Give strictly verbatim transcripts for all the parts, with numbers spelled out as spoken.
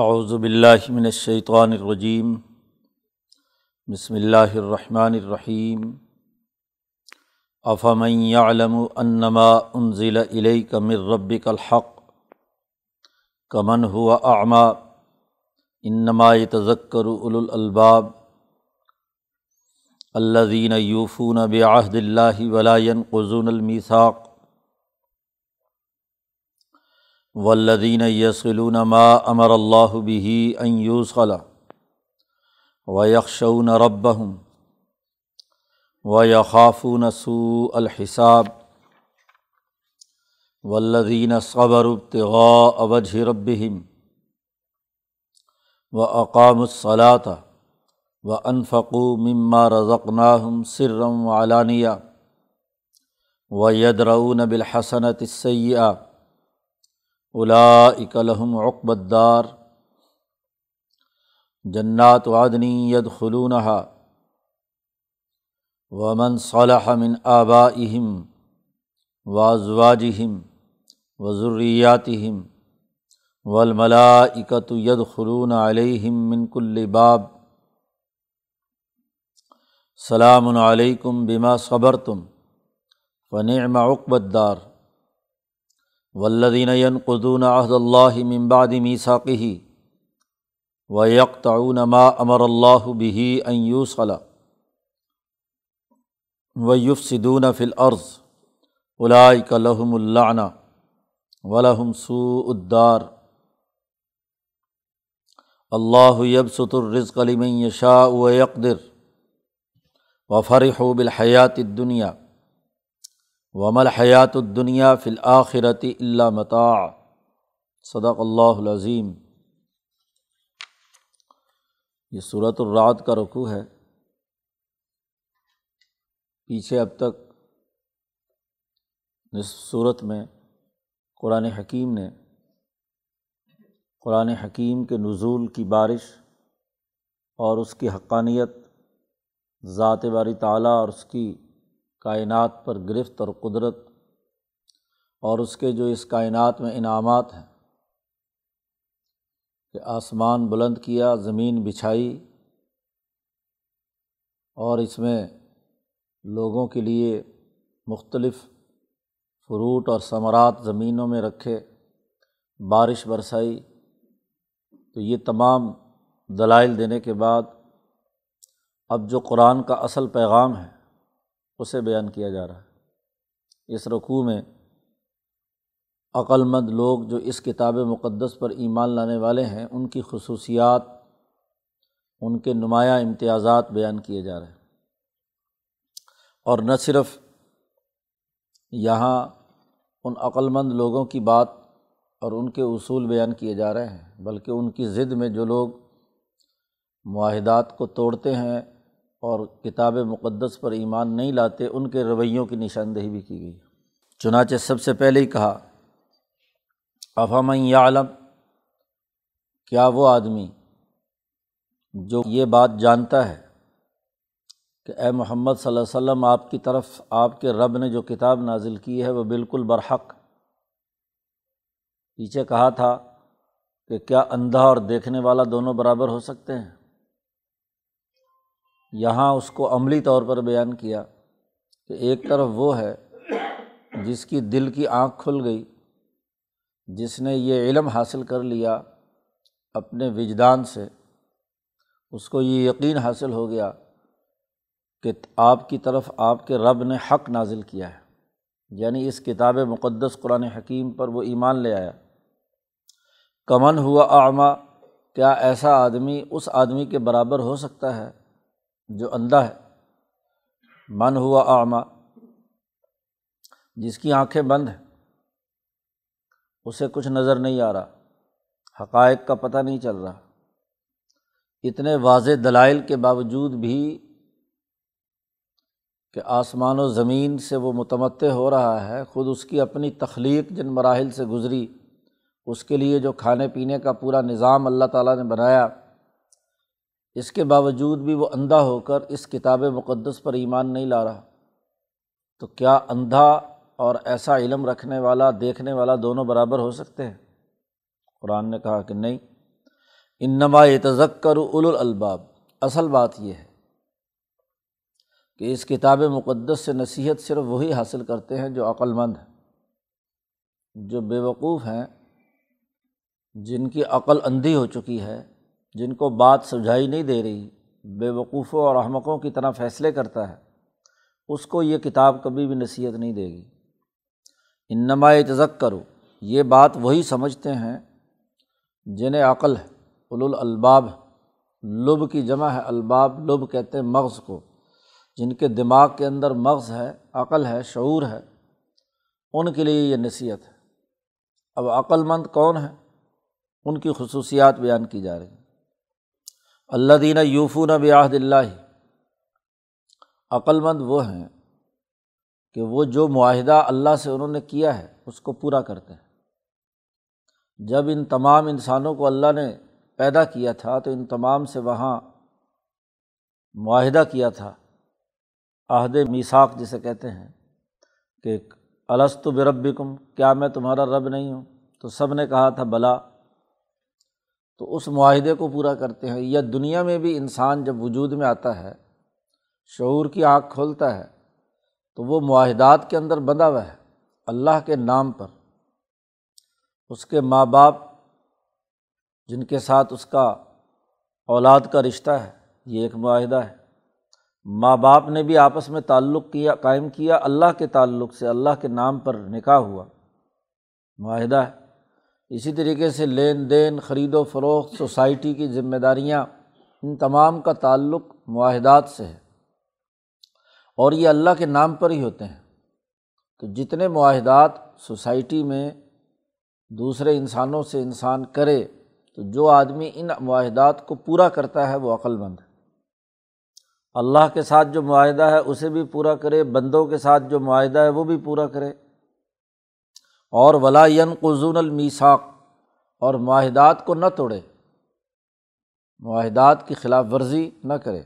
اعوذ باللہ من الشیطان الرجیم، بسم اللہ الرحمن الرحیم۔ افمن یعلم انما انزل الیک من ربک الحق کمن هو اعمی انما یتذکر اولو الالباب الذین یوفون بعہد اللہ ولا ینقضون المیثاق والذین یصلون ما امر اللہ بہ ان یوصل ویخشون ربہم ویخافون سوء الحساب والذین صبروا ابتغاء وجہ ربہم واقاموا الصلاۃ وانفقوا مما رزقناہم سرا وعلانیہ ویدرؤون بالحسنۃ السیئہ اولئک لہم عقبی الدار۔ جنات عدن یدخلونہا ومن صلح من آبائہم وازواجہم وذریاتہم والملائکۃ یدخلون علیہم من کل باب سلام علیکم بما صبرتم فنعم عقبی الدار۔ والذین ینقضون عہد اللہ من بعد میثاقہ ویقطعون ما امر اللہ بہ ان یوصل ویفسدون فی الارض اولئک لہم اللعنۃ ولہم سوء الدار۔ اللہ یبسط الرزق لمن یشاء ویقدر وفرحوا بالحیاۃ الدنیا وما الحیاۃ الدنیا فی الآخرۃ الا متاع۔ صدق اللہ العظیم۔ یہ سورۃ الرعد کا رکوع ہے۔ پیچھے اب تک اس سورت میں قرآن حکیم نے قرآن حکیم کے نزول کی بارش اور اس کی حقانیت، ذات باری تعالیٰ اور اس کی کائنات پر گرفت اور قدرت، اور اس کے جو اس کائنات میں انعامات ہیں کہ آسمان بلند کیا، زمین بچھائی، اور اس میں لوگوں کے لیے مختلف فروٹ اور ثمرات زمینوں میں رکھے، بارش برسائی، تو یہ تمام دلائل دینے کے بعد اب جو قرآن کا اصل پیغام ہے اسے بیان کیا جا رہا ہے۔ اس رکوع میں عقل مند لوگ جو اس کتاب مقدس پر ایمان لانے والے ہیں، ان کی خصوصیات، ان کے نمایاں امتیازات بیان کیے جا رہے ہیں، اور نہ صرف یہاں ان عقل مند لوگوں کی بات اور ان کے اصول بیان کیے جا رہے ہیں، بلکہ ان کی ضد میں جو لوگ معاہدات کو توڑتے ہیں اور کتاب مقدس پر ایمان نہیں لاتے، ان کے رویوں کی نشاندہی بھی کی گئی۔ چنانچہ سب سے پہلے ہی کہا، افمن یعلم، کیا وہ آدمی جو یہ بات جانتا ہے کہ اے محمد صلی اللہ علیہ وسلم، آپ کی طرف آپ کے رب نے جو کتاب نازل کی ہے وہ بالکل برحق۔ پیچھے کہا تھا کہ کیا اندھا اور دیکھنے والا دونوں برابر ہو سکتے ہیں؟ یہاں اس کو عملی طور پر بیان کیا کہ ایک طرف وہ ہے جس کی دل کی آنکھ کھل گئی، جس نے یہ علم حاصل کر لیا اپنے وجدان سے، اس کو یہ یقین حاصل ہو گیا کہ آپ کی طرف آپ کے رب نے حق نازل کیا ہے، یعنی اس کتاب مقدس قرآن حکیم پر وہ ایمان لے آیا۔ کمن ہوا اعمیٰ، کیا ایسا آدمی اس آدمی کے برابر ہو سکتا ہے جو اندھا ہے؟ من ہوا اعمیٰ، جس کی آنکھیں بند ہیں، اسے کچھ نظر نہیں آ رہا، حقائق کا پتہ نہیں چل رہا۔ اتنے واضح دلائل کے باوجود بھی کہ آسمان و زمین سے وہ متمتع ہو رہا ہے، خود اس کی اپنی تخلیق جن مراحل سے گزری، اس کے لیے جو کھانے پینے کا پورا نظام اللہ تعالیٰ نے بنایا، اس کے باوجود بھی وہ اندھا ہو کر اس کتاب مقدس پر ایمان نہیں لا رہا۔ تو کیا اندھا اور ایسا علم رکھنے والا، دیکھنے والا دونوں برابر ہو سکتے ہیں؟ قرآن نے کہا کہ نہیں۔ انما یتذکر اولو الالباب۔ اصل بات یہ ہے کہ اس کتاب مقدس سے نصیحت صرف وہی حاصل کرتے ہیں جو عقل مند ہیں۔ جو بے وقوف ہیں، جن کی عقل اندھی ہو چکی ہے، جن کو بات سمجھائی نہیں دے رہی، بے وقوفوں اور احمقوں کی طرح فیصلے کرتا ہے، اس کو یہ کتاب کبھی بھی نصیحت نہیں دے گی۔ انما یتذکروا، یہ بات وہی سمجھتے ہیں جنہیں عقل ہے، اولو الالباب۔ لب کی جمع ہے الباب، لب کہتے ہیں مغز کو۔ جن کے دماغ کے اندر مغز ہے، عقل ہے، شعور ہے، ان کے لیے یہ نصیحت ہے۔ اب عقل مند کون ہیں؟ ان کی خصوصیات بیان کی جا رہی ہیں۔ الذین یوفون بعہد اللہ، عقل مند وہ ہیں کہ وہ جو معاہدہ اللہ سے انہوں نے کیا ہے اس کو پورا کرتے ہیں۔ جب ان تمام انسانوں کو اللہ نے پیدا کیا تھا تو ان تمام سے وہاں معاہدہ کیا تھا، عہد میثاق جسے کہتے ہیں، کہ الست بربکم، کیا میں تمہارا رب نہیں ہوں؟ تو سب نے کہا تھا بلا، تو اس معاہدے کو پورا کرتے ہیں۔ یا دنیا میں بھی انسان جب وجود میں آتا ہے، شعور کی آنکھ کھولتا ہے، تو وہ معاہدات کے اندر بندھا ہوا ہے اللہ کے نام پر۔ اس کے ماں باپ جن کے ساتھ اس کا اولاد کا رشتہ ہے، یہ ایک معاہدہ ہے۔ ماں باپ نے بھی آپس میں تعلق کیا، قائم کیا اللہ کے تعلق سے، اللہ کے نام پر نکاح ہوا، معاہدہ ہے۔ اسی طریقے سے لین دین، خرید و فروخت، سوسائٹی کی ذمہ داریاں، ان تمام کا تعلق معاہدات سے ہے، اور یہ اللہ کے نام پر ہی ہوتے ہیں۔ تو جتنے معاہدات سوسائٹی میں دوسرے انسانوں سے انسان کرے، تو جو آدمی ان معاہدات کو پورا کرتا ہے وہ عقل مند ہے۔ اللہ کے ساتھ جو معاہدہ ہے اسے بھی پورا کرے، بندوں کے ساتھ جو معاہدہ ہے وہ بھی پورا کرے۔ اور ولا ینقضون المیثاق، اور معاہدات کو نہ توڑے، معاہدات کی خلاف ورزی نہ کرے،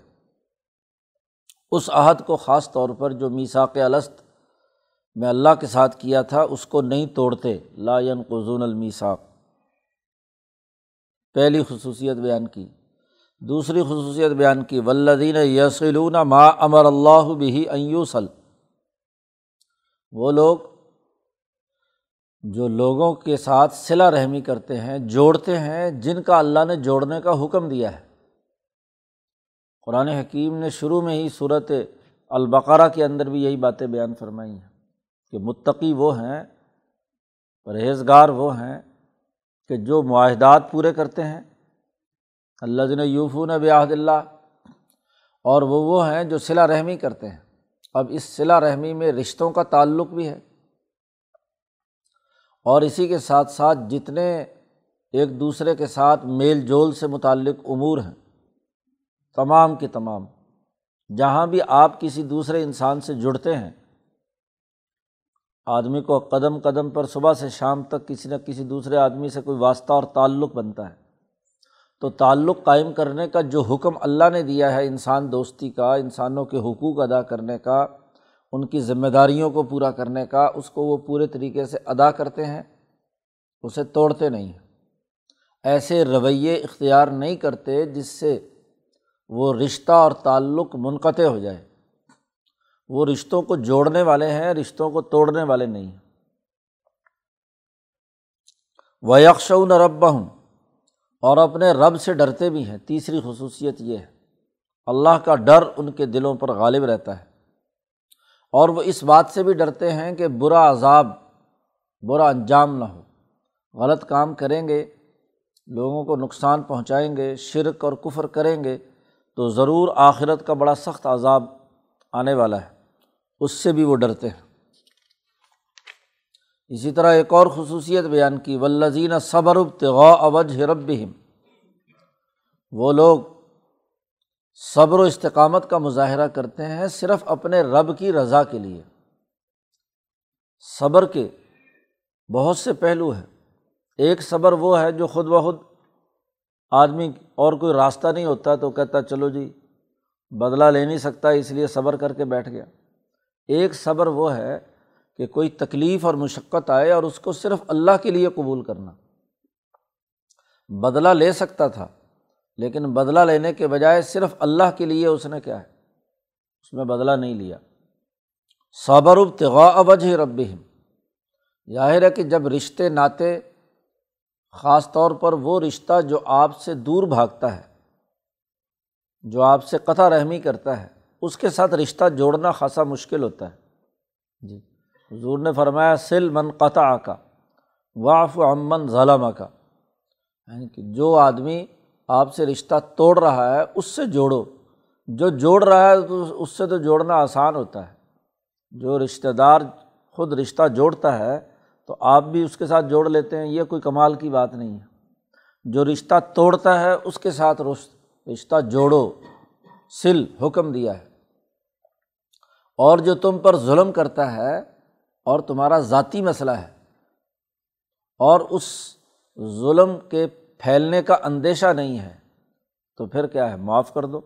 اس عہد کو خاص طور پر جو میثاق الست میں اللہ کے ساتھ کیا تھا اس کو نہیں توڑتے۔ لا ینقضون المیثاق، پہلی خصوصیت بیان کی۔ دوسری خصوصیت بیان کی، والذین یصلون ما امر اللہ بہ ان یوصل، وہ لوگ جو لوگوں کے ساتھ صلہ رحمی کرتے ہیں، جوڑتے ہیں جن کا اللہ نے جوڑنے کا حکم دیا ہے۔ قرآن حکیم نے شروع میں ہی سورۃ البقرہ کے اندر بھی یہی باتیں بیان فرمائی ہیں کہ متقی وہ ہیں، پرہیزگار وہ ہیں کہ جو معاہدات پورے کرتے ہیں، الذین یوفون بعہد اللہ، اور وہ وہ ہیں جو صلہ رحمی کرتے ہیں۔ اب اس صلہ رحمی میں رشتوں کا تعلق بھی ہے، اور اسی کے ساتھ ساتھ جتنے ایک دوسرے کے ساتھ میل جول سے متعلق امور ہیں، تمام کے تمام۔ جہاں بھی آپ کسی دوسرے انسان سے جڑتے ہیں، آدمی کو قدم قدم پر صبح سے شام تک کسی نہ کسی دوسرے آدمی سے کوئی واسطہ اور تعلق بنتا ہے، تو تعلق قائم کرنے کا جو حکم اللہ نے دیا ہے انسان دوستی کا، انسانوں کے حقوق ادا کرنے کا، ان کی ذمہ داریوں کو پورا کرنے کا، اس کو وہ پورے طریقے سے ادا کرتے ہیں، اسے توڑتے نہیں ہیں۔ ایسے رویے اختیار نہیں کرتے جس سے وہ رشتہ اور تعلق منقطع ہو جائے۔ وہ رشتوں کو جوڑنے والے ہیں، رشتوں کو توڑنے والے نہیں ہیں۔ وَيَخْشَوْنَ رَبَّهُمْ، اور اپنے رب سے ڈرتے بھی ہیں۔ تیسری خصوصیت یہ ہے، اللہ کا ڈر ان کے دلوں پر غالب رہتا ہے، اور وہ اس بات سے بھی ڈرتے ہیں کہ برا عذاب، برا انجام نہ ہو۔ غلط کام کریں گے، لوگوں کو نقصان پہنچائیں گے، شرک اور کفر کریں گے، تو ضرور آخرت کا بڑا سخت عذاب آنے والا ہے، اس سے بھی وہ ڈرتے ہیں۔ اسی طرح ایک اور خصوصیت بیان کی، والذین صبروا ابتغاء وجہ ربہم، وہ لوگ صبر و استقامت کا مظاہرہ کرتے ہیں صرف اپنے رب کی رضا کے لیے۔ صبر کے بہت سے پہلو ہیں۔ ایک صبر وہ ہے جو خود بخود آدمی اور کوئی راستہ نہیں ہوتا تو کہتا چلو جی بدلہ لے نہیں سکتا اس لیے صبر کر کے بیٹھ گیا۔ ایک صبر وہ ہے کہ کوئی تکلیف اور مشقت آئے اور اس کو صرف اللہ کے لیے قبول کرنا۔ بدلہ لے سکتا تھا لیکن بدلہ لینے کے بجائے صرف اللہ کے لیے اس نے کیا ہے، اس میں بدلہ نہیں لیا۔ صابر ابتغاء وجہ ربہم، ظاہر ہے کہ جب رشتے ناتے، خاص طور پر وہ رشتہ جو آپ سے دور بھاگتا ہے، جو آپ سے قطع رحمی کرتا ہے، اس کے ساتھ رشتہ جوڑنا خاصا مشکل ہوتا ہے۔ جی حضور نے فرمایا سل من قطعک واعف عن من ظلمک، یعنی کہ جو آدمی آپ سے رشتہ توڑ رہا ہے اس سے جوڑو، جو جوڑ رہا ہے تو اس سے تو جوڑنا آسان ہوتا ہے، جو رشتہ دار خود رشتہ جوڑتا ہے تو آپ بھی اس کے ساتھ جوڑ لیتے ہیں، یہ کوئی کمال کی بات نہیں ہے۔ جو رشتہ توڑتا ہے اس کے ساتھ رشتہ جوڑو، سل حکم دیا ہے۔ اور جو تم پر ظلم کرتا ہے اور تمہارا ذاتی مسئلہ ہے اور اس ظلم کے پھیلنے کا اندیشہ نہیں ہے تو پھر کیا ہے، معاف کر دو۔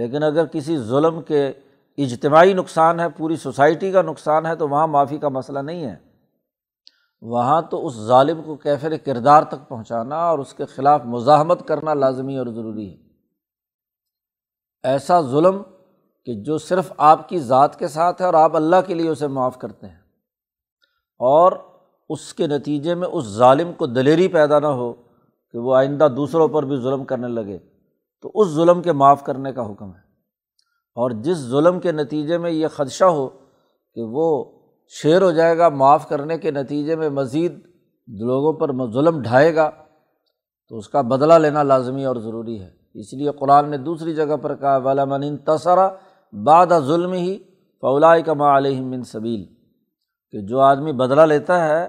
لیکن اگر کسی ظلم کے اجتماعی نقصان ہے، پوری سوسائٹی کا نقصان ہے، تو وہاں معافی کا مسئلہ نہیں ہے، وہاں تو اس ظالم کو کیفر کردار تک پہنچانا اور اس کے خلاف مزاحمت کرنا لازمی اور ضروری ہے۔ ایسا ظلم کہ جو صرف آپ کی ذات کے ساتھ ہے اور آپ اللہ کے لیے اسے معاف کرتے ہیں، اور اس کے نتیجے میں اس ظالم کو دلیری پیدا نہ ہو کہ وہ آئندہ دوسروں پر بھی ظلم کرنے لگے، تو اس ظلم کے معاف کرنے کا حکم ہے۔ اور جس ظلم کے نتیجے میں یہ خدشہ ہو کہ وہ شیر ہو جائے گا، معاف کرنے کے نتیجے میں مزید لوگوں پر ظلم ڈھائے گا، تو اس کا بدلہ لینا لازمی اور ضروری ہے۔ اس لیے قرآن نے دوسری جگہ پر کہا وَلَمَنِ انتصر بعد ظلمہ فَأُولَٰئِکَ مَا عَلَیْہِم مِّن سَبِیل، کہ جو آدمی بدلہ لیتا ہے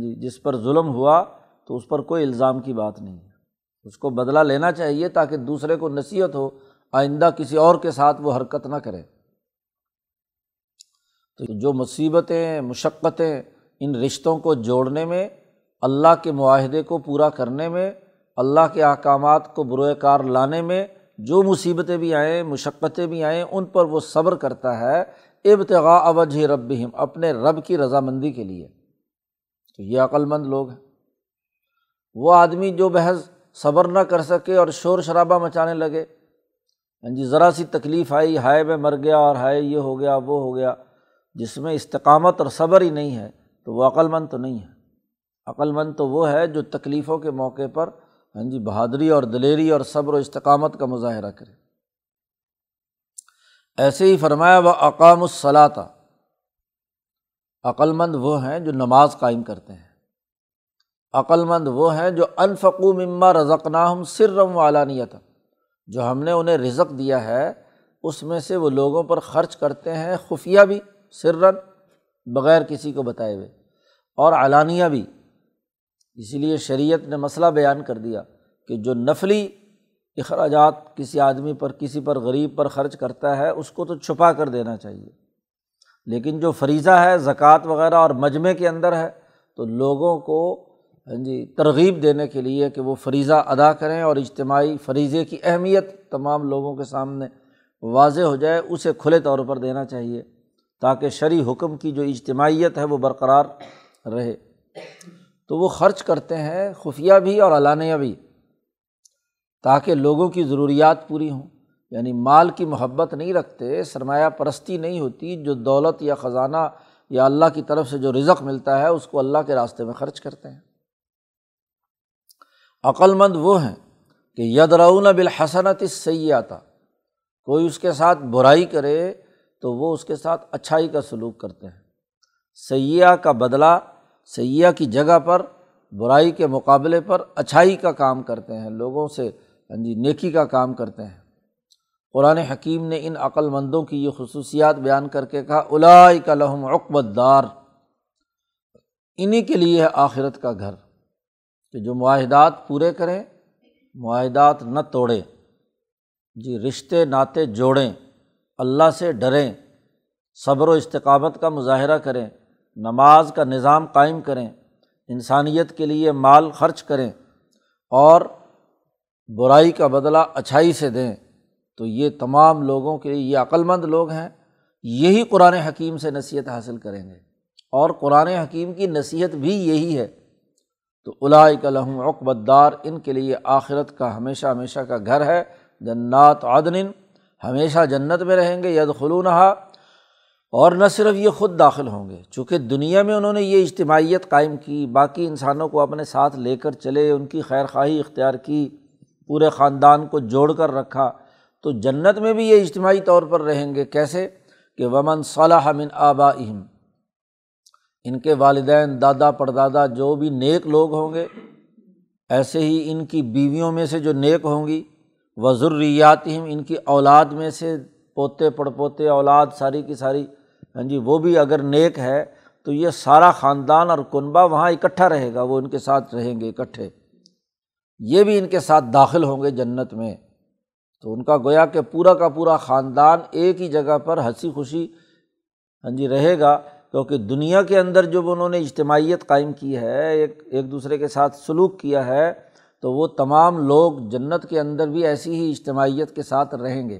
جی جس پر ظلم ہوا تو اس پر کوئی الزام کی بات نہیں ہے، اس کو بدلہ لینا چاہیے تاکہ دوسرے کو نصیحت ہو، آئندہ کسی اور کے ساتھ وہ حرکت نہ کرے۔ تو جو مصیبتیں، مشقتیں ان رشتوں کو جوڑنے میں، اللہ کے معاہدے کو پورا کرنے میں، اللہ کے احکامات کو بروئے کار لانے میں جو مصیبتیں بھی آئیں، مشقتیں بھی آئیں، ان پر وہ صبر کرتا ہے ابتغاء وجہ ربہم، اپنے رب کی رضامندی کے لیے، تو یہ عقل مند لوگ ہیں۔ وہ آدمی جو محض صبر نہ کر سکے اور شور شرابہ مچانے لگے، جی ذرا سی تکلیف آئی، ہائے میں مر گیا اور ہائے یہ ہو گیا وہ ہو گیا، جس میں استقامت اور صبر ہی نہیں ہے، تو وہ عقل مند تو نہیں ہے۔ عقل مند تو وہ ہے جو تکلیفوں کے موقع پر ہاں جی بہادری اور دلیری اور صبر و استقامت کا مظاہرہ کرے۔ ایسے ہی فرمایا وَأَقَامُ الصَّلَاةَ، عقل مند وہ ہیں جو نماز قائم کرتے ہیں، عقل مند وہ ہیں جو انفقوا مما رزقناہم سرا وعلانیۃ، جو ہم نے انہیں رزق دیا ہے اس میں سے وہ لوگوں پر خرچ کرتے ہیں، خفیہ بھی سرا بغیر کسی کو بتائے ہوئے، اور علانیہ بھی۔ اسی لیے شریعت نے مسئلہ بیان کر دیا کہ جو نفلی اخراجات کسی آدمی پر، کسی پر، غریب پر خرچ کرتا ہے اس کو تو چھپا کر دینا چاہیے، لیکن جو فریضہ ہے، زکوٰۃ وغیرہ اور مجمع کے اندر ہے، تو لوگوں کو ہاں جی ترغیب دینے کے لیے کہ وہ فریضہ ادا کریں اور اجتماعی فریضے کی اہمیت تمام لوگوں کے سامنے واضح ہو جائے، اسے کھلے طور پر دینا چاہیے تاکہ شرعی حکم کی جو اجتماعیت ہے وہ برقرار رہے۔ تو وہ خرچ کرتے ہیں خفیہ بھی اور علانیہ بھی تاکہ لوگوں کی ضروریات پوری ہوں، یعنی مال کی محبت نہیں رکھتے، سرمایہ پرستی نہیں ہوتی، جو دولت یا خزانہ یا اللہ کی طرف سے جو رزق ملتا ہے اس کو اللہ کے راستے میں خرچ کرتے ہیں۔ عقل مند وہ ہیں کہ یدرؤون بالحسنۃ السیئۃ، کوئی اس کے ساتھ برائی کرے تو وہ اس کے ساتھ اچھائی کا سلوک کرتے ہیں، سیئہ کا بدلہ، سیئہ کی جگہ پر برائی کے مقابلے پر اچھائی کا کام کرتے ہیں، لوگوں سے جی نیکی کا کام کرتے ہیں۔ قرآن حکیم نے ان عقل مندوں کی یہ خصوصیات بیان کر کے کہا اولئک لہم عقبی الدار، انہی کے لیے ہے آخرت کا گھر، کہ جو معاہدات پورے کریں، معاہدات نہ توڑیں، جی رشتے ناتے جوڑیں، اللہ سے ڈریں، صبر و استقامت کا مظاہرہ کریں، نماز کا نظام قائم کریں، انسانیت کے لیے مال خرچ کریں، اور برائی کا بدلہ اچھائی سے دیں، تو یہ تمام لوگوں کے لیے، یہ عقل مند لوگ ہیں، یہی قرآن حکیم سے نصیحت حاصل کریں گے۔ اور قرآن حکیم کی نصیحت بھی یہی ہے تو اولئک لہم عقبی الدار، ان کے لیے آخرت کا ہمیشہ ہمیشہ کا گھر ہے، جنات عدن، ہمیشہ جنت میں رہیں گے، یدخلونہا، اور نہ صرف یہ خود داخل ہوں گے، چونکہ دنیا میں انہوں نے یہ اجتماعیت قائم کی، باقی انسانوں کو اپنے ساتھ لے کر چلے، ان کی خیر خواہی اختیار کی، پورے خاندان کو جوڑ کر رکھا، تو جنت میں بھی یہ اجتماعی طور پر رہیں گے، کیسے کہ ومن صلح من آبائہم، ان کے والدین، دادا، پردادا، جو بھی نیک لوگ ہوں گے، ایسے ہی ان کی بیویوں میں سے جو نیک ہوں گی، وذریاتہم، ان کی اولاد میں سے پوتے پڑپوتے، اولاد ساری کی ساری، ہاں جی، وہ بھی اگر نیک ہے تو یہ سارا خاندان اور کنبہ وہاں اکٹھا رہے گا، وہ ان کے ساتھ رہیں گے اکٹھے، یہ بھی ان کے ساتھ داخل ہوں گے جنت میں، تو ان کا گویا کہ پورا کا پورا خاندان ایک ہی جگہ پر ہنسی خوشی ہاں جی رہے گا، کیونکہ دنیا کے اندر جب انہوں نے اجتماعیت قائم کی ہے، ایک ایک دوسرے کے ساتھ سلوک کیا ہے، تو وہ تمام لوگ جنت کے اندر بھی ایسی ہی اجتماعیت کے ساتھ رہیں گے،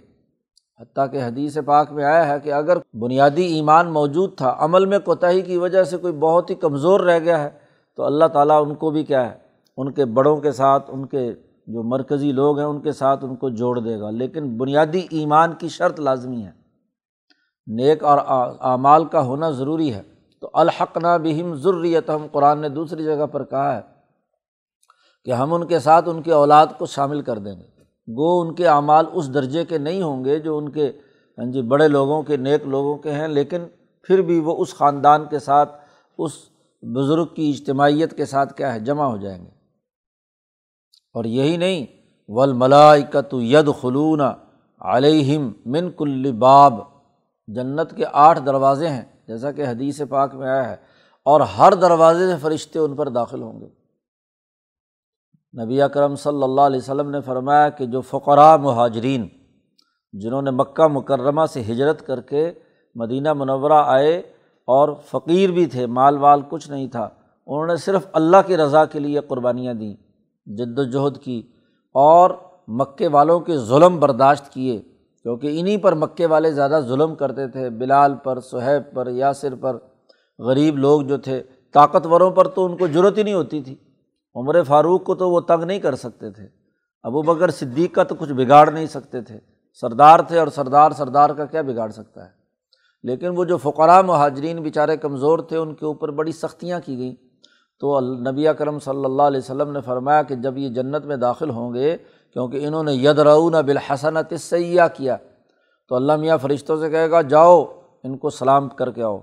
حتیٰ کہ حدیث پاک میں آیا ہے کہ اگر بنیادی ایمان موجود تھا، عمل میں کوتاہی کی وجہ سے کوئی بہت ہی کمزور رہ گیا ہے، تو اللہ تعالیٰ ان کو بھی کیا ہے، ان کے بڑوں کے ساتھ، ان کے جو مرکزی لوگ ہیں ان کے ساتھ ان کو جوڑ دے گا، لیکن بنیادی ایمان کی شرط لازمی ہے، نیک اور اعمال کا ہونا ضروری ہے، تو الحقنا بہم ذریتہم، قرآن نے دوسری جگہ پر کہا ہے کہ ہم ان کے ساتھ ان کے اولاد کو شامل کر دیں گے، گو ان کے اعمال اس درجے کے نہیں ہوں گے جو ان کے ہاں جی بڑے لوگوں کے، نیک لوگوں کے ہیں، لیکن پھر بھی وہ اس خاندان کے ساتھ، اس بزرگ کی اجتماعیت کے ساتھ کیا ہے، جمع ہو جائیں گے، اور یہی نہیں، والملائکۃ یدخلون علیہم من کل باب، جنت کے آٹھ دروازے ہیں جیسا کہ حدیث پاک میں آیا ہے، اور ہر دروازے سے فرشتے ان پر داخل ہوں گے۔ نبی اکرم صلی اللہ علیہ وسلم نے فرمایا کہ جو فقراء مہاجرین، جنہوں نے مکہ مکرمہ سے ہجرت کر کے مدینہ منورہ آئے اور فقیر بھی تھے، مال وال کچھ نہیں تھا، انہوں نے صرف اللہ کی رضا کے لیے قربانیاں دیں، جد و جہد کی، اور مکے والوں کے ظلم برداشت کیے، کیونکہ انہی پر مکے والے زیادہ ظلم کرتے تھے، بلال پر، صہیب پر، یاسر پر، غریب لوگ جو تھے، طاقتوروں پر تو ان کو جرأت ہی نہیں ہوتی تھی، عمر فاروق کو تو وہ تنگ نہیں کر سکتے تھے، ابو بکر صدیق کا تو کچھ بگاڑ نہیں سکتے تھے، سردار تھے، اور سردار سردار کا کیا بگاڑ سکتا ہے، لیکن وہ جو فقراء مہاجرین بیچارے کمزور تھے، ان کے اوپر بڑی سختیاں کی گئیں، تو نبی اکرم صلی اللہ علیہ وسلم نے فرمایا کہ جب یہ جنت میں داخل ہوں گے، کیونکہ انہوں نے یدرؤون بالحسنۃ السیئہ کیا، تو اللہ میاں فرشتوں سے کہے گا جاؤ ان کو سلام کر کے آؤ،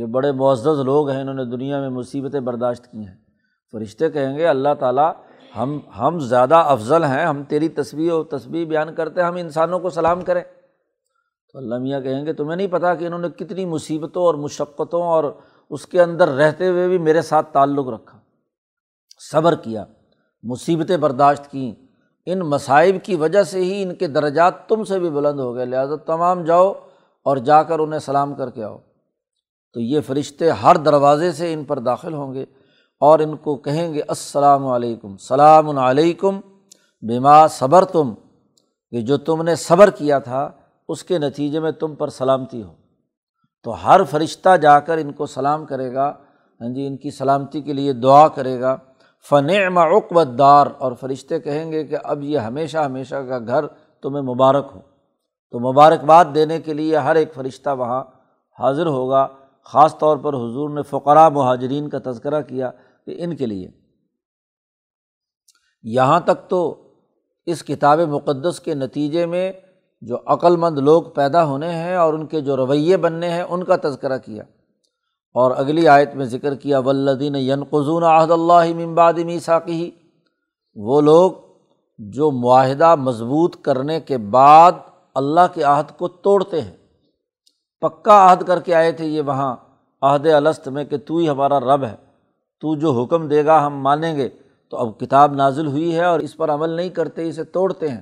یہ بڑے معزز لوگ ہیں، انہوں نے دنیا میں مصیبتیں برداشت کی ہیں، فرشتے کہیں گے اللہ تعالیٰ ہم ہم زیادہ افضل ہیں، ہم تیری تسبیح و تسبیح بیان کرتے ہیں، ہم انسانوں کو سلام کریں، تو اللہ میاں کہیں گے تمہیں نہیں پتہ کہ انہوں نے کتنی مصیبتوں اور مشقتوں اور اس کے اندر رہتے ہوئے بھی میرے ساتھ تعلق رکھا، صبر کیا، مصیبتیں برداشت کیں، ان مصائب کی وجہ سے ہی ان کے درجات تم سے بھی بلند ہو گئے، لہذا تمام جاؤ اور جا کر انہیں سلام کر کے آؤ، تو یہ فرشتے ہر دروازے سے ان پر داخل ہوں گے اور ان کو کہیں گے السلام علیکم، سلام علیکم بما صبرتم، کہ جو تم نے صبر کیا تھا اس کے نتیجے میں تم پر سلامتی ہو، تو ہر فرشتہ جا کر ان کو سلام کرے گا، ہاں جی ان کی سلامتی کے لیے دعا کرے گا، فنعم عقبی الدار، اور فرشتے کہیں گے کہ اب یہ ہمیشہ ہمیشہ کا گھر تمہیں مبارک ہو، تو مبارکباد دینے کے لیے ہر ایک فرشتہ وہاں حاضر ہوگا، خاص طور پر حضور نے فقراء مہاجرین کا تذکرہ کیا کہ ان کے لیے۔ یہاں تک تو اس کتاب مقدس کے نتیجے میں جو عقل مند لوگ پیدا ہونے ہیں اور ان کے جو رویے بننے ہیں ان کا تذکرہ کیا، اور اگلی آیت میں ذکر کیا والذین ینقضون عہد اللہ من بعد میثاقہ، وہ لوگ جو معاہدہ مضبوط کرنے کے بعد اللہ کے عہد کو توڑتے ہیں، پکا عہد کر کے آئے تھے یہ وہاں عہد الست میں کہ تو ہی ہمارا رب ہے، تو جو حکم دے گا ہم مانیں گے، تو اب کتاب نازل ہوئی ہے اور اس پر عمل نہیں کرتے، اسے توڑتے ہیں،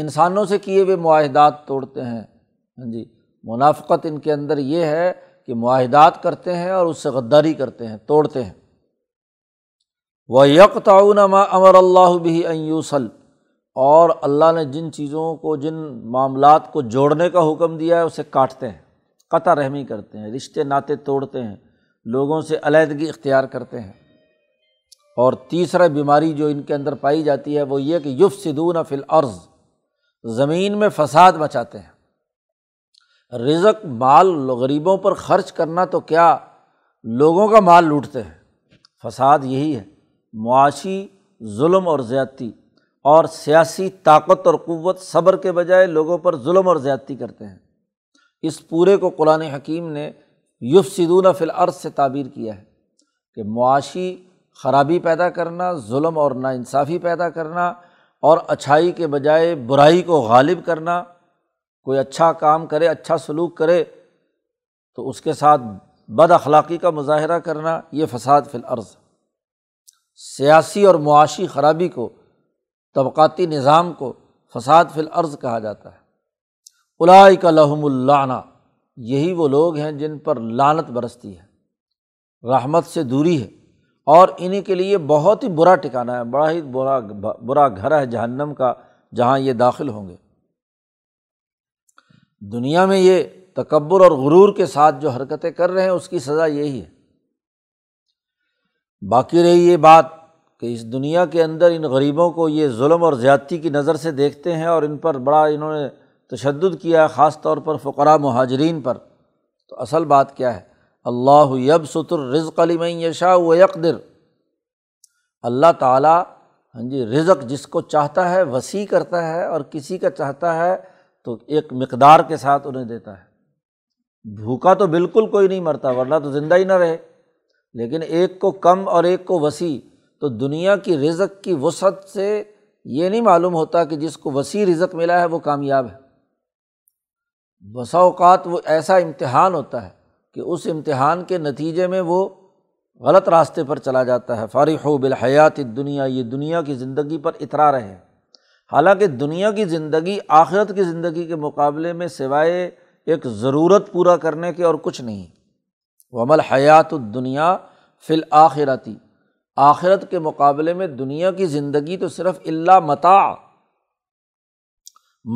انسانوں سے کیے ہوئے معاہدات توڑتے ہیں، ہاں جی منافقت ان کے اندر یہ ہے کہ معاہدات کرتے ہیں اور اس سے غداری کرتے ہیں، توڑتے ہیں، وَيَقْطَعُونَ مَا أَمَرَ اللَّهُ بِهِ أَن يُوصَلَ، اور اللہ نے جن چیزوں کو، جن معاملات کو جوڑنے کا حکم دیا ہے اسے کاٹتے ہیں، قطع رحمی کرتے ہیں، رشتے ناتے توڑتے ہیں، لوگوں سے علیحدگی اختیار کرتے ہیں، اور تیسرا بیماری جو ان کے اندر پائی جاتی ہے وہ یہ کہ یفسدون فی الارض، زمین میں فساد مچاتے ہیں۔ رزق مال غریبوں پر خرچ کرنا تو کیا، لوگوں کا مال لوٹتے ہیں، فساد یہی ہے۔ معاشی ظلم اور زیادتی، اور سیاسی طاقت اور قوت صبر کے بجائے لوگوں پر ظلم اور زیادتی کرتے ہیں۔ اس پورے کو قرآن حکیم نے یفسدون فی الارض سے تعبیر کیا ہے کہ معاشی خرابی پیدا کرنا، ظلم اور ناانصافی پیدا کرنا، اور اچھائی کے بجائے برائی کو غالب کرنا۔ کوئی اچھا کام کرے، اچھا سلوک کرے تو اس کے ساتھ بد اخلاقی کا مظاہرہ کرنا، یہ فساد فی الارض۔ سیاسی اور معاشی خرابی کو، طبقاتی نظام کو فساد فی الارض کہا جاتا ہے۔ اولئک لہم اللعنہ، یہی وہ لوگ ہیں جن پر لعنت برستی ہے، رحمت سے دوری ہے، اور انہی کے لیے بہت ہی برا ٹھکانہ ہے، بڑا ہی برا برا گھر ہے جہنم کا، جہاں یہ داخل ہوں گے۔ دنیا میں یہ تکبر اور غرور کے ساتھ جو حرکتیں کر رہے ہیں اس کی سزا یہی ہے۔ باقی رہی یہ بات کہ اس دنیا کے اندر ان غریبوں کو یہ ظلم اور زیادتی کی نظر سے دیکھتے ہیں، اور ان پر بڑا انہوں نے تشدد کیا ہے، خاص طور پر فقراء مہاجرین پر، تو اصل بات کیا ہے؟ اللہ یبسط الرزق لمن یشاء ویقدر، اللہ تعالیٰ ہاں جی رزق جس کو چاہتا ہے وسیع کرتا ہے، اور کسی کا چاہتا ہے تو ایک مقدار کے ساتھ انہیں دیتا ہے۔ بھوکا تو بالکل کوئی نہیں مرتا، ورنہ تو زندہ ہی نہ رہے، لیکن ایک کو کم اور ایک کو وسیع۔ تو دنیا کی رزق کی وسعت سے یہ نہیں معلوم ہوتا کہ جس کو وسیع رزق ملا ہے وہ کامیاب ہے۔ بسا اوقات وہ ایسا امتحان ہوتا ہے کہ اس امتحان کے نتیجے میں وہ غلط راستے پر چلا جاتا ہے۔ فارحوا بالحیات الدنیا، یہ دنیا کی زندگی پر اترا رہے ہیں، حالانکہ دنیا کی زندگی آخرت کی زندگی کے مقابلے میں سوائے ایک ضرورت پورا کرنے کے اور کچھ نہیں۔ وما الحیات الدنیا فی الآخرۃ، آخرت کے مقابلے میں دنیا کی زندگی تو صرف الا متاع،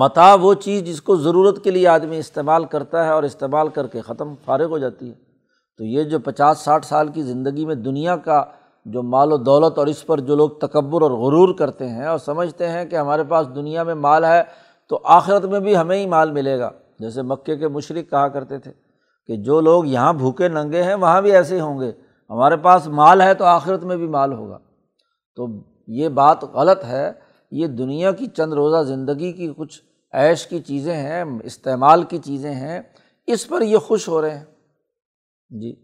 متاع وہ چیز جس کو ضرورت کے لیے آدمی استعمال کرتا ہے اور استعمال کر کے ختم، فارغ ہو جاتی ہے۔ تو یہ جو پچاس ساٹھ سال کی زندگی میں دنیا کا جو مال و دولت، اور اس پر جو لوگ تکبر اور غرور کرتے ہیں اور سمجھتے ہیں کہ ہمارے پاس دنیا میں مال ہے تو آخرت میں بھی ہمیں ہی مال ملے گا، جیسے مکے کے مشرک کہا کرتے تھے کہ جو لوگ یہاں بھوکے ننگے ہیں وہاں بھی ایسے ہوں گے، ہمارے پاس مال ہے تو آخرت میں بھی مال ہوگا۔ تو یہ بات غلط ہے، یہ دنیا کی چند روزہ زندگی کی کچھ عیش کی چیزیں ہیں، استعمال کی چیزیں ہیں، اس پر یہ خوش ہو رہے ہیں۔ جی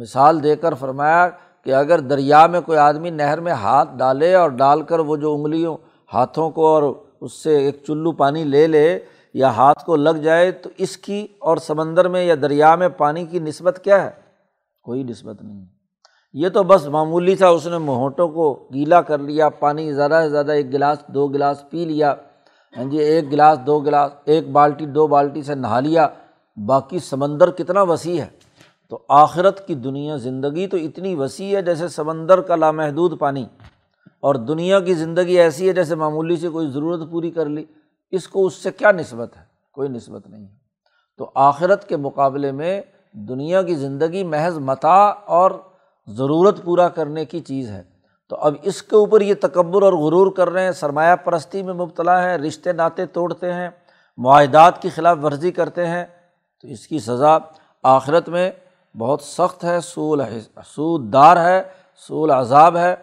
مثال دے کر فرمایا کہ اگر دریا میں کوئی آدمی نہر میں ہاتھ ڈالے اور ڈال کر وہ جو انگلیوں ہاتھوں کو اور اس سے ایک چلو پانی لے لے یا ہاتھ کو لگ جائے، تو اس کی اور سمندر میں یا دریا میں پانی کی نسبت کیا ہے؟ کوئی نسبت نہیں ہے۔ یہ تو بس معمولی تھا، اس نے ہونٹوں کو گیلا کر لیا، پانی زیادہ سے زیادہ ایک گلاس دو گلاس پی لیا، ہاں جی ایک گلاس دو گلاس ایک بالٹی دو بالٹی سے نہا لیا، باقی سمندر کتنا وسیع ہے۔ تو آخرت کی دنیا زندگی تو اتنی وسیع ہے جیسے سمندر کا لامحدود پانی، اور دنیا کی زندگی ایسی ہے جیسے معمولی سے کوئی ضرورت پوری کر لی، اس کو اس سے کیا نسبت ہے؟ کوئی نسبت نہیں ہے۔ تو آخرت کے مقابلے میں دنیا کی زندگی محض متاع اور ضرورت پورا کرنے کی چیز ہے۔ تو اب اس کے اوپر یہ تکبر اور غرور کر رہے ہیں، سرمایہ پرستی میں مبتلا ہیں، رشتے ناتے توڑتے ہیں، معاہدات کی خلاف ورزی کرتے ہیں، تو اس کی سزا آخرت میں بہت سخت ہے، سوء سود دار ہے، سوء عذاب ہے۔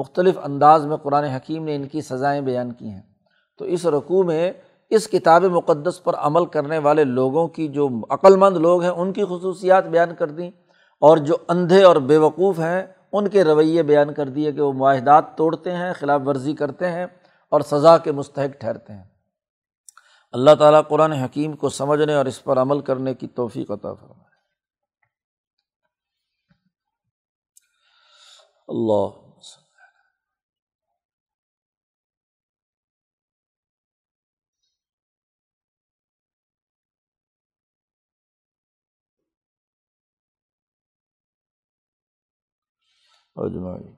مختلف انداز میں قرآن حکیم نے ان کی سزائیں بیان کی ہیں۔ تو اس رکوع میں اس کتاب مقدس پر عمل کرنے والے لوگوں کی، جو عقل مند لوگ ہیں ان کی خصوصیات بیان کر دیں، اور جو اندھے اور بے وقوف ہیں ان کے رویے بیان کر دیے کہ وہ معاہدات توڑتے ہیں، خلاف ورزی کرتے ہیں اور سزا کے مستحق ٹھہرتے ہیں۔ اللہ تعالیٰ قرآن حکیم کو سمجھنے اور اس پر عمل کرنے کی توفیق عطا فرمائے۔ اللہ اجمعین۔